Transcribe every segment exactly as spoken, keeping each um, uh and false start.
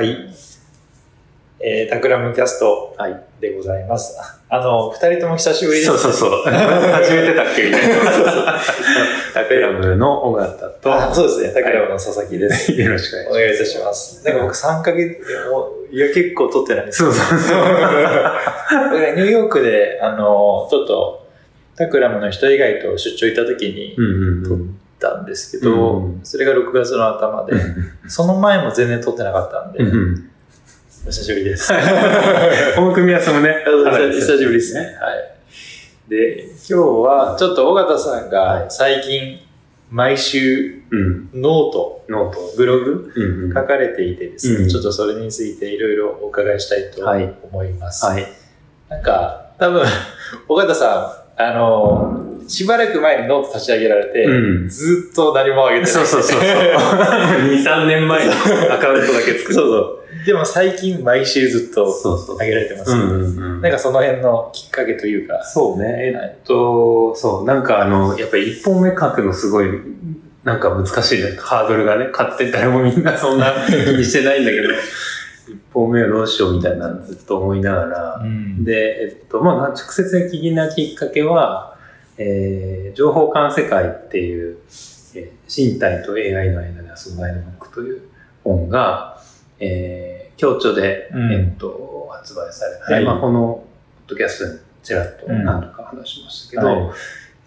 はい、えー、タクラムキャストでございます。はい、あのふたりとも久しぶりです、ね。そうそうそう。初めてだっけみたいな。そうそうタクラムの尾形と、そうですね。タクラムの佐々木です。よろしくお願いいたします。なんか僕さんかげつもいや結構撮ってないんですよ。そうそうそう。ニューヨークであのちょっとタクラムの人以外と出張行った時に撮って。うんうんうんたんですけど、うん、それがろくがつの頭で、その前も全然撮ってなかったんで、うん、お久しぶりです。この組み合わせもね、久しぶりですね。はい。で、今日はちょっと尾形さんが最近毎週ノート、うん、ノートブログ、うん、書かれていてですね、うん、ちょっとそれについていろいろお伺いしたいと思います。はいはい、なんか多分尾形さんあの。しばらく前にノート立ち上げられて、うん、ずっと何も上げてない。そうそうそうそう。にさんねんまえにアカウントだけ作る。そうそう。でも最近毎週ずっと上げられてますけど、そうそううんうんうん、なんかその辺のきっかけというか。そうね。えっと、そう、なんかあの、やっぱり一本目書くのすごい、なんか難しいね。ハードルがね、勝手に誰もみんなそんな気にしてないんだけど。一本目をどうしようみたいなのずっと思いながら。うん、で、えっと、まあ、直接聞きなきっかけは、えー、情報間世界っていう、えー、身体と エーアイ の間で遊ぶダイナミックという本が、えー、共著で、うんえー、っと発売されて、はいまあ、このポッドキャストにちらっと何度か話しましたけど、うんはい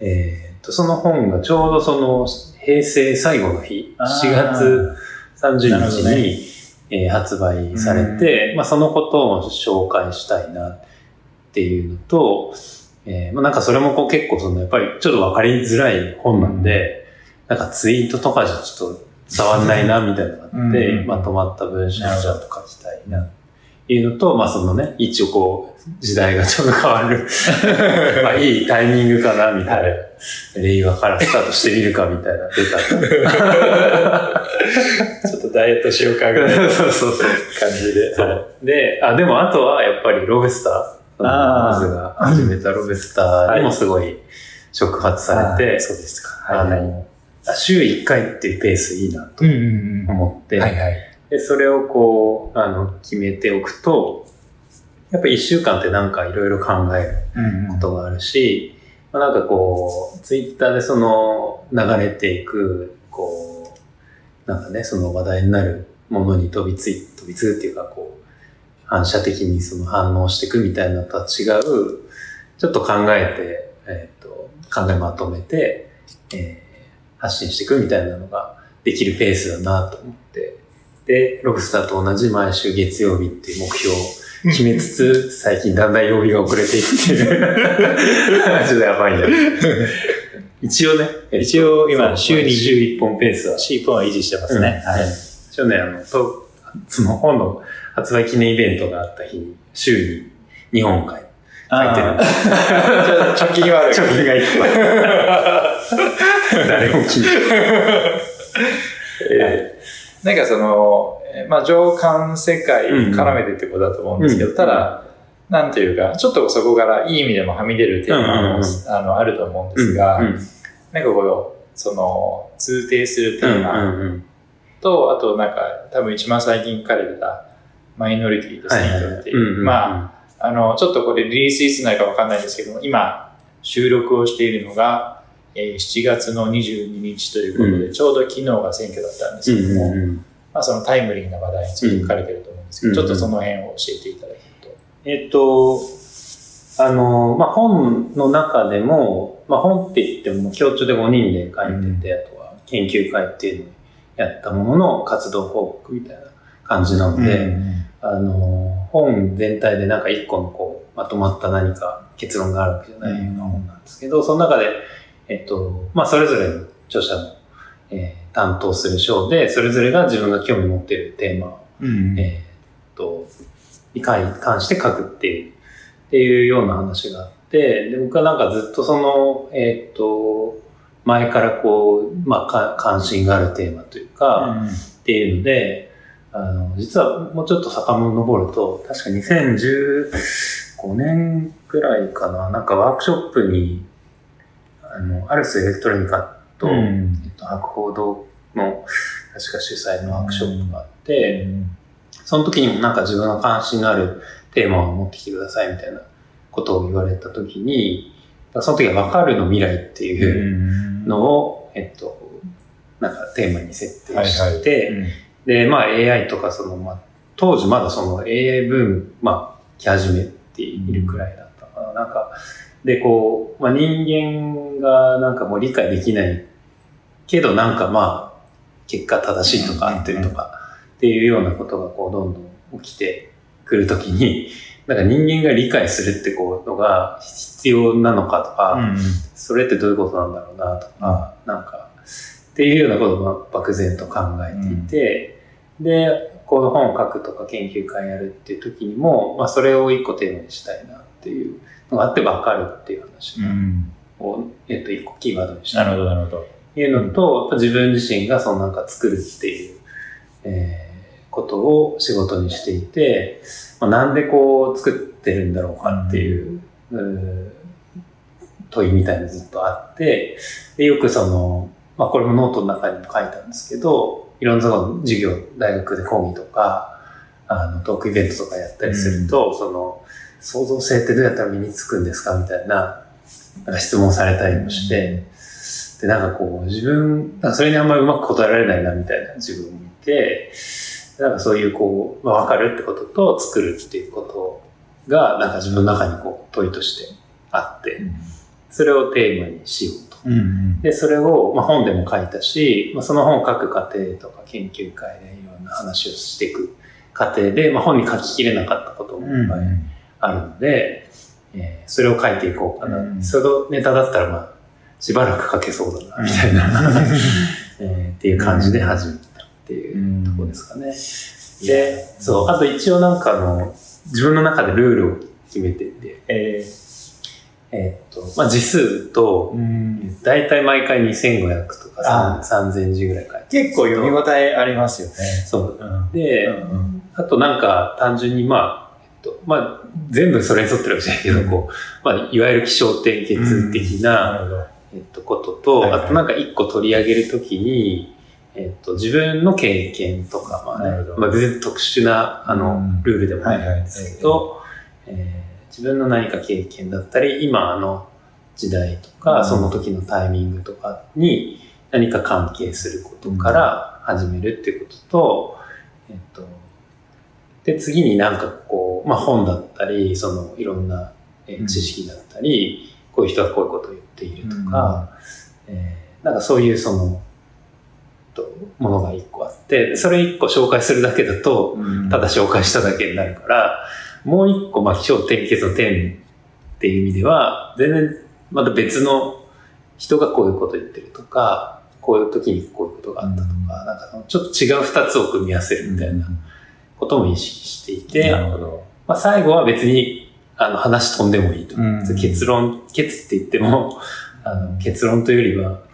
えー、っとその本がちょうどその平成最後の日、しがつさんじゅうにちに、ねえー、発売されて、うんまあ、そのことを紹介したいなっていうのと、えー、まあなんかそれもこう結構そのやっぱりちょっとわかりづらい本なんで、うん、なんかツイートとかじゃちょっと触んないなみたいなのがあって、うん、まとまった文章をちゃんと書きたいなっていうのと、まあそのね、一応こう時代がちょっと変わるまあいいタイミングかなみたいな、令和からスタートしてみるかみたいな出た。ちょっとダイエットしようかぐらいのそうそうそう感じで。そうで、あ、でもあとはやっぱりロブスター。まずが始めたロブスターにもすごい触発されて、はい、そうですか。あの、はい、週いっかいっていうペースいいなと思って、うんうんうんはいはい、でそれをこうあの決めておくと、やっぱりいっしゅうかんってなんかいろいろ考えることがあるし、うんうんまあ、なんかこうツイッターでその流れていくこうなんかねその話題になるものに飛びつい飛びつくっていうかこう。反射的にその反応していくみたいなのとは違う、ちょっと考えて、えっと、考えまとめて、えー、発信していくみたいなのができるペースだなと思って。で、ロブスターと同じ毎週月曜日っていう目標を決めつつ、最近だんだん曜日が遅れていくっていう話でやばいんだね。一応ね、えっと、一応今週にじゅういっぽんペースは、いっぽんは維持してますね。うん、はい。一応ね、あの、と、その本の、発売記念イベントがあった日に、週ににほん書いてるんで。貯金はある。貯金がいっぱい。誰も気にしてない。なんかその、まあ、情感世界絡めてってことだと思うんですけど、うん、ただ、うん、なんていうか、ちょっとそこからいい意味でもはみ出るテーマも、うんうんうん、あの、あると思うんですが、うんうん、なんかこう、その、通底するテーマと、うんうんうん、あとなんか、多分一番最近書かれてた、マイノリティと選挙っていう。まあ、あの、ちょっとこれリリースいつになるかわかんないんですけども、今、収録をしているのが、えー、しちがつのにじゅうににちということで、うん、ちょうど昨日が選挙だったんですけども、うんうん、まあそのタイムリーな話題について書かれてると思うんですけど、うん、ちょっとその辺を教えていただけると。うんうん、えっと、あの、まあ本の中でも、まあ本って言っても、共著でごにんで書いてて、うん、あとは研究会っていうのをやったものの活動報告みたいな感じなので、うんうんあの、本全体でなんか一個のこう、まとまった何か結論があるわけじゃないような本なんですけど、その中で、えっと、まあ、それぞれの著者の、えー、担当する章で、それぞれが自分が興味持っているテーマを、うん、えー、っと、に関して書くっていう、っていうような話があって、で、僕はなんかずっとその、えー、っと、前からこう、まあ、関心があるテーマというか、うん、っていうので、あの、実はもうちょっと遡ると、確かにせんじゅうごねんくらいかな、なんかワークショップに、あの、アルスエレクトロニカと、うんえっと、博報堂の、確か主催のワークショップがあって、うん、その時にもなんか自分の関心のあるテーマを持ってきてくださいみたいなことを言われた時に、その時はわかるの未来っていうのを、えっと、なんかテーマに設定して、はいはいうん、で、まあ エーアイ とかその、まあ、当時まだその エーアイ ブーム、まあ、来始めているくらいだったかな。なんか、で、こう、まあ、人間がなんかもう理解できないけど、なんかまあ、結果正しいとか合ってるとかっていうようなことがこう、どんどん起きてくるときに、なんか人間が理解するってこうのが必要なのかとか、うんうん、それってどういうことなんだろうなとか、うん、なんか、っていうようなことを漠然と考えていて、うん、で、この本を書くとか研究会やるっていう時にも、まあそれを一個テーマにしたいなっていうのがあってわかるっていう話を、うん、えっと一個キーワードにしたいなというのと、うん、自分自身がそのなんか作るっていう、えーことを仕事にしていて、まあ、なんでこう作ってるんだろうかっていう、うん、問いみたいなのずっとあって、でよくその、まあ、これもノートの中にも書いたんですけど、いろんな授業、大学で講義とかあのトークイベントとかやったりすると、うん、その創造性ってどうやったら身につくんですかみたいな、なんか質問されたりもして、でなんかこう自分、なんかそれにあんまりうまく答えられないなみたいな自分を見て、なんかそういうこう、まあ、分かるってことと作るっていうことがなんか自分の中にこう問いとしてあって、うん、それをテーマにしようと、うんうん、でそれを、まあ、本でも書いたし、まあ、その本を書く過程とか研究会でいろんな話をしていく過程で、まあ、本に書ききれなかったこともいっぱいあるので、うんうんえー、それを書いていこうかな、うん、そのネタだったらまあしばらく書けそうだなみたいな、うんえー、っていう感じで始めてっていうところですかね。うん、で、そう、あと一応なんかあの、自分の中でルールを決めてて、えーえー、っと、まあ、字数と、だいたい毎回にせんごひゃくとかさんぜんじぐらい書いて。結構読み応えありますよね。そう。うん、で、うん、あとなんか単純にまあ、えっと、まあ、全部それに沿ってるわけじゃないけど、うん、こう、まあ、いわゆる起承転結的な、うんなえっと、ことと、はいはい、あとなんか一個取り上げるときに、えっと、自分の経験とか、まあね、まあ、別に特殊なあの、うん、ルールでもないんですけど、はいはいえー、自分の何か経験だったり、今あの時代とか、うん、その時のタイミングとかに何か関係することから始めるっていうことと、うん、えっと、で、次になんかこう、まあ本だったり、そのいろんな知識だったり、うん、こういう人はこういうことを言っているとか、うんえー、なんかそういうその、ものが一個あって、それ一個紹介するだけだと、ただ紹介しただけになるから、うん、もう一個、まあ、起承転結の点っていう意味では、全然、また別の人がこういうこと言ってるとか、こういう時にこういうことがあったとか、うん、なんかちょっと違う二つを組み合わせるみたいなことも意識していて、なるほど。まあ、最後は別に、あの、話飛んでもいいと。うん、結論、結って言っても、あの結論というよりは、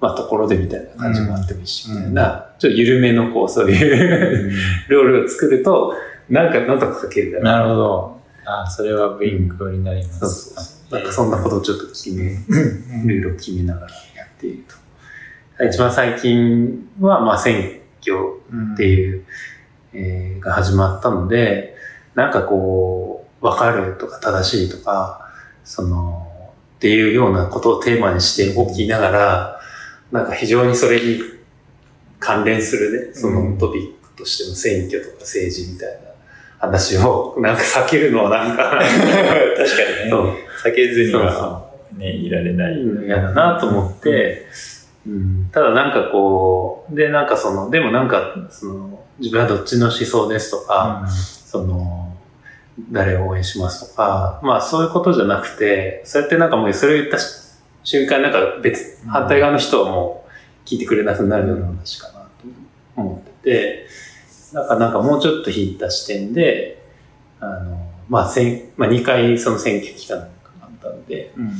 まあ、ところでみたいな感じもあってもいいし、みたいな、ちょっと緩めのこう、そういうルールを作ると、なんか、なんとか書けるだろう。なるほど。ああ、それは勉強になります。そうそうそう。なんかそんなことをちょっと決め、ルールを決めながらやっていると。一番最近は、まあ、選挙っていう、えー、が始まったので、なんかこう、わかるとか正しいとか、その、っていうようなことをテーマにして動きながら、なんか非常にそれに関連するね、そのトピックとしての選挙とか政治みたいな話をなんか避けるのはなんか確かにね、避けずにはね、いられない嫌だなと思って、うんうん、ただなんかこうでなんかそのでもなんかその自分はどっちの思想ですとか、うん、その誰を応援しますとか、まあそういうことじゃなくて、そうやってなんかもうそれを言ったし。瞬間なんか別、反対側の人はもう聞いてくれなくなるような話かなと思ってて、なんかなんかもうちょっと引いた視点で、あの、まあ、せん、まあ、にかいその選挙期間があったので、うんうん、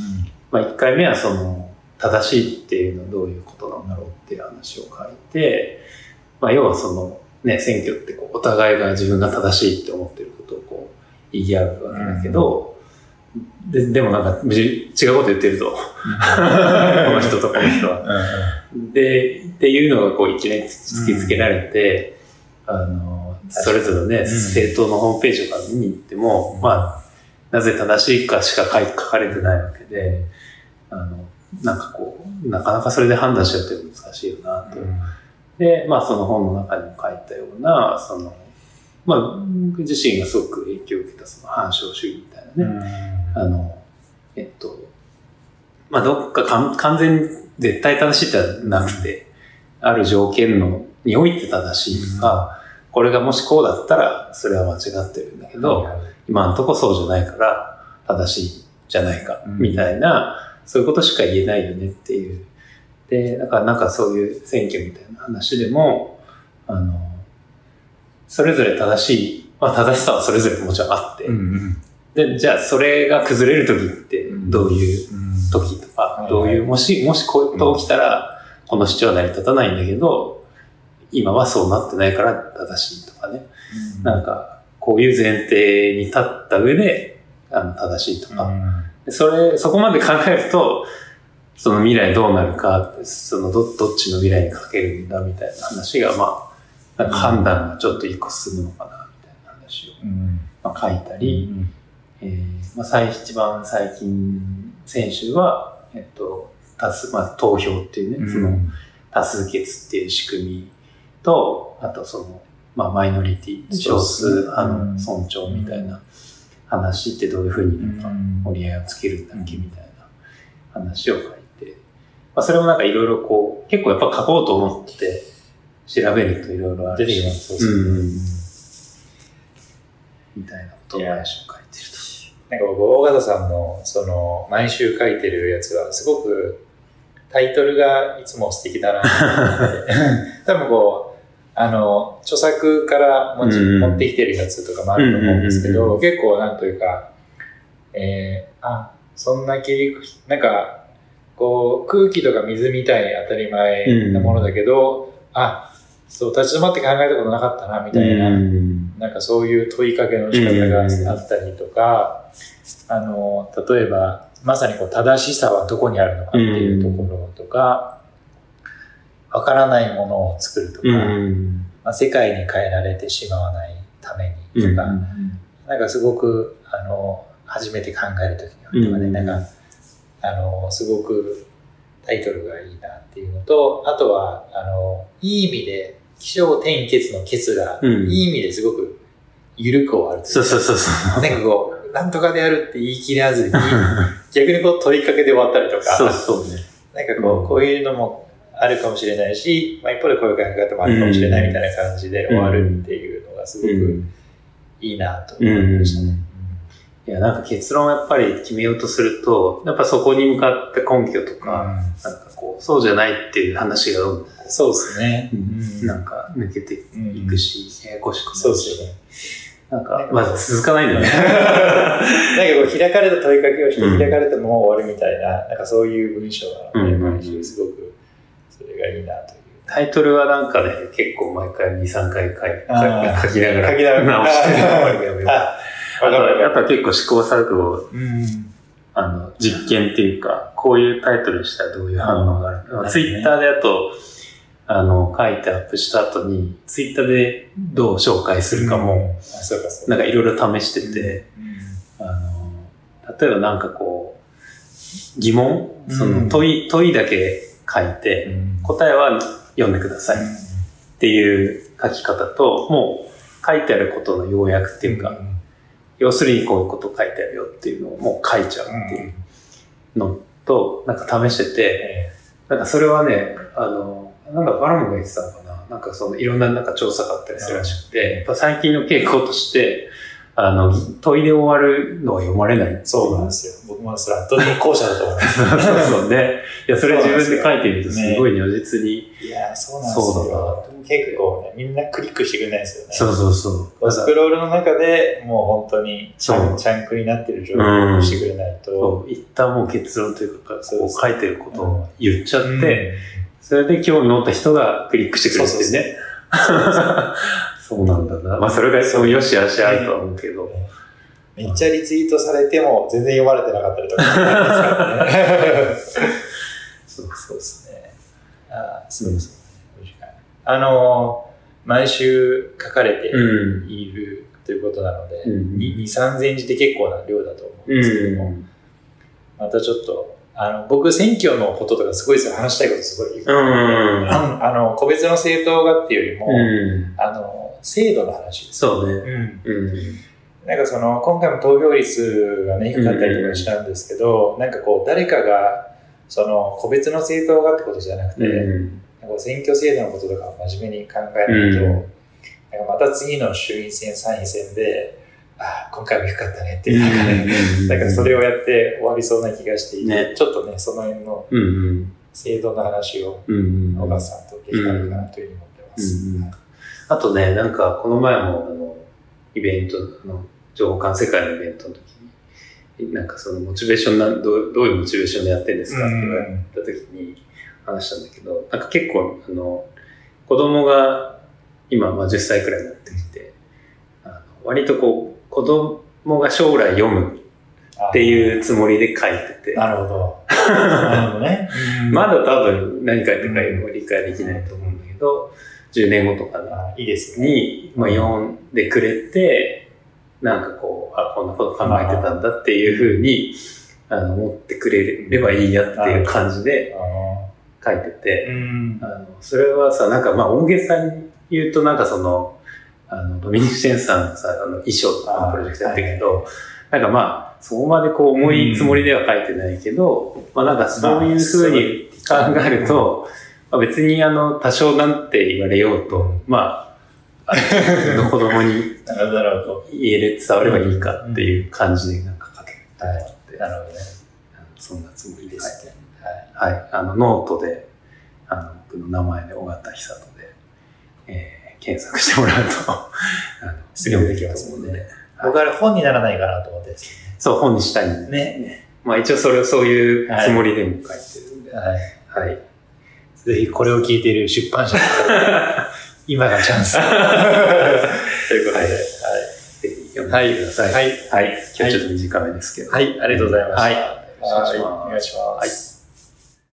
まあ、いっかいめはその、正しいっていうのはどういうことなんだろうっていう話を書いて、まあ、要はその、ね、選挙ってこう、お互いが自分が正しいって思ってることをこう、言い合うわけだけど、うんうんで, でもなんか違うこと言ってると、この人とこの人は。で、っていうのがこう一連突きつけられて、うん、あの、それぞれね、うん、政党のホームページとか見に行っても、うん、まあ、なぜ正しいかしか書かれてないわけで、あの、なんかこう、なかなかそれで判断しちゃっても難しいよなと、うん。で、まあその本の中にも書いたような、その、まあ、僕自身がすごく影響を受けたその反証主義みたいなね、うん、あの、えっと、まあどっかか完全に絶対正しいじゃなくて、うん、ある条件のにおいて正しいとか、うん、これがもしこうだったらそれは間違ってるんだけど、うん、今のとこそうじゃないから正しいじゃないか、みたいな、うん、そういうことしか言えないよねっていう。で、だからなんかそういう選挙みたいな話でも、あの、それぞれ正しい、まあ正しさはそれぞれもちろんあって、うんうん、で、じゃあそれが崩れる時ってどういう時とか、うんうん、どういう、もし、もしこういうこと起きたら、この主張は成り立たないんだけど、今はそうなってないから正しいとかね。うん、なんか、こういう前提に立った上で、あの、正しいとか。うん、それ、そこまで考えると、その未来どうなるか、そのど、どっちの未来にかけるんだみたいな話が、まあ、なんか判断がちょっと一個進むのかな、みたいな話を、うん、まあ、書いたり、うん、えー、まあ、最、一番最近、先週は、えっと、多数、まあ、投票っていうね、うん、その、多数決っていう仕組みと、あとその、まあ、マイノリティ、少数派の尊重みたいな、うん、話ってどういうふうになんか折り合いをつけるんだっけみたいな話を書いて、まあ、それもなんかいろいろこう結構やっぱ書こうと思って調べるといろいろあるし、みたいなことを毎週書いてると。なんか僕大方さんのその毎週書いてるやつはすごくタイトルがいつも素敵だなって多分こうあの著作から持ち、うん、持ってきてるやつとかもあると思うんですけど、うんうんうん、結構なんというか、えー、あそんな切り口なんかこう空気とか水みたいに当たり前なものだけど、うん、あそう立ち止まって考えたことなかったなみたいな、うん、なんかそういう問いかけの仕方があったりとか、うん、あの例えばまさにこう正しさはどこにあるのかっていうところとか。うん、わからないものを作るとか、うん、まあ、世界に変えられてしまわないためにとか、うん、なんかすごくあの初めて考えるときにはとかね、うん、なんかあのすごくタイトルがいいなっていうのと、あとはあのいい意味で起承転結の結が、うん、いい意味ですごく緩く終わるというか、そうそうそうそう、なんかこうなんとかであるって言い切らずに逆にこう問いかけで終わったりとか、そうそうね、なんかこう、うん、こういうのもあるかもしれないし、まあ、一方でこういう考え方もあるかもしれないみたいな感じで終わるっていうのがすごくいいなと思いましたね。うんうんうん、いやなんか結論をやっぱり決めようとすると、やっぱそこに向かって根拠とか、うん、なんかこうそうじゃないっていう話がどんどんそうですね、うん、なんか抜けていくし、ややこしくなるし、そうですよね。なんかまだ続かないんだよね。なんかこう開かれた問いかけをして開かれても終わるみたいな、うん、なんかそういう文章がやっぱりすごく。それがいいなという。タイトルはなんかね、結構毎回に、さんかい書きながら書きながら直してあとやっぱ結構試行錯誤、うん、あの実験っていうかこういうタイトルにしたらどういう反応があるか、うん、ツイッターであとあの書いてアップした後にツイッターでどう紹介するかも、うん、なんかいろいろ試してて、うん、あの例えばなんかこう疑問、その問い、問いだけ書いて、うん、答えは読んでくださいっていう書き方と、もう書いてあることの要約っていうか、うん、要するにこういうこと書いてあるよっていうのをもう書いちゃうっていうのと、うん、なんか試してて、なんかそれはね、あの、なんかバラモンが言ってたのかな、なんかそのいろんななんか調査があったりするらしくて、うん、やっぱ最近の傾向として、あの、問いで終わるのは読まれない。そうなんですよ。僕もそれはとても後者だと思います。そうね。いや、それ自分で書いてみるとすごい如実に。ね、いや、そうなんですよ。結構ね、みんなクリックしてくれないですよね。そうそうそう。スクロールの中でもう本当にちゃん、ちゃんくになってる状況をしてくれないと。一旦もう結論というか、そう書いてることを言っちゃって、うん、それで興味持った人がクリックしてくれるんですね。そうなんだな。まあそれがその良し悪しあるとは思うけど、ね、めっちゃリツイートされても全然読まれてなかったりとかですからね。そうそうですね。ああ、そうですね。あのー、毎週書かれているということなので、うん、に、さんぜんじで結構な量だと思うんですけども、うん、またちょっとあの僕選挙のこととかすごい話したいことすごい、うん、あの個別の政党がっていうよりも、うん、あの制度の話です、ね、そうね、うんうん、なんかその今回も投票率がね低かったりとかしたんですけど、うん、なんかこう誰かがその個別の政党がってことじゃなくて、うん、なんか選挙制度のこととか真面目に考えると、うん、なんかまた次の衆院選参院選でああ今回も良かったねっていう中で、ね、なんかそれをやって終わりそうな気がしていて、ね、ちょっとねその辺の制度の話を小川さんとできたらいいかなというふうに思ってます、うんうんうん、あとねなんかこの前もあのイベントの情報館世界のイベントの時になんかそのモチベーションな ど, どういうモチベーションでやってるんですかって言われた時に話したんだけど、なんか結構あの子供が今まあじゅっさいくらいになってきてあの割とこう子供が将来読むっていうつもりで書いてて。なるほど。なるほどね。まだ多分何書いてるか理解できないと思うんだけど、じゅうねんごとかに、いいですね、まあ、読んでくれて、なんかこう、あ、こんなこと考えてたんだっていうふうにあの思ってくれればいいやっていう感じで書いてて、あのそれはさ、なんかまあ大げさに言うとなんかその、あの、ドミニク・シェンさんのさ、あの、衣装とかのプロジェクトやってるけど、なんかまあ、そこまでこう、重いつもりでは書いてないけど、うん、まあなんかそういう風に考えると、まあ、別にあの、多少なんて言われようと、まあ、子供に言える、伝わればいいかっていう感じでなんか書けたと思って、なるほどね。そんなつもりですね。はい。はい。あの、ノートで、あの、僕の名前で、小方久人で、えー検索してもらうとあの読んできますもんね。ね、僕は本にならないかなと思ってですね。そう、本にしたいんで ね, ね。まあ一応それをそういうつもりでも書いてるんで。はい。はい、ぜひこれを聞いている出版社の方今がチャンス。ということで、はい、はい、ぜひ読んでください。はい。はい。今日ちょっと短めですけど。はい。はい、ありがとうございました。はい。よろしくお願いします。はい。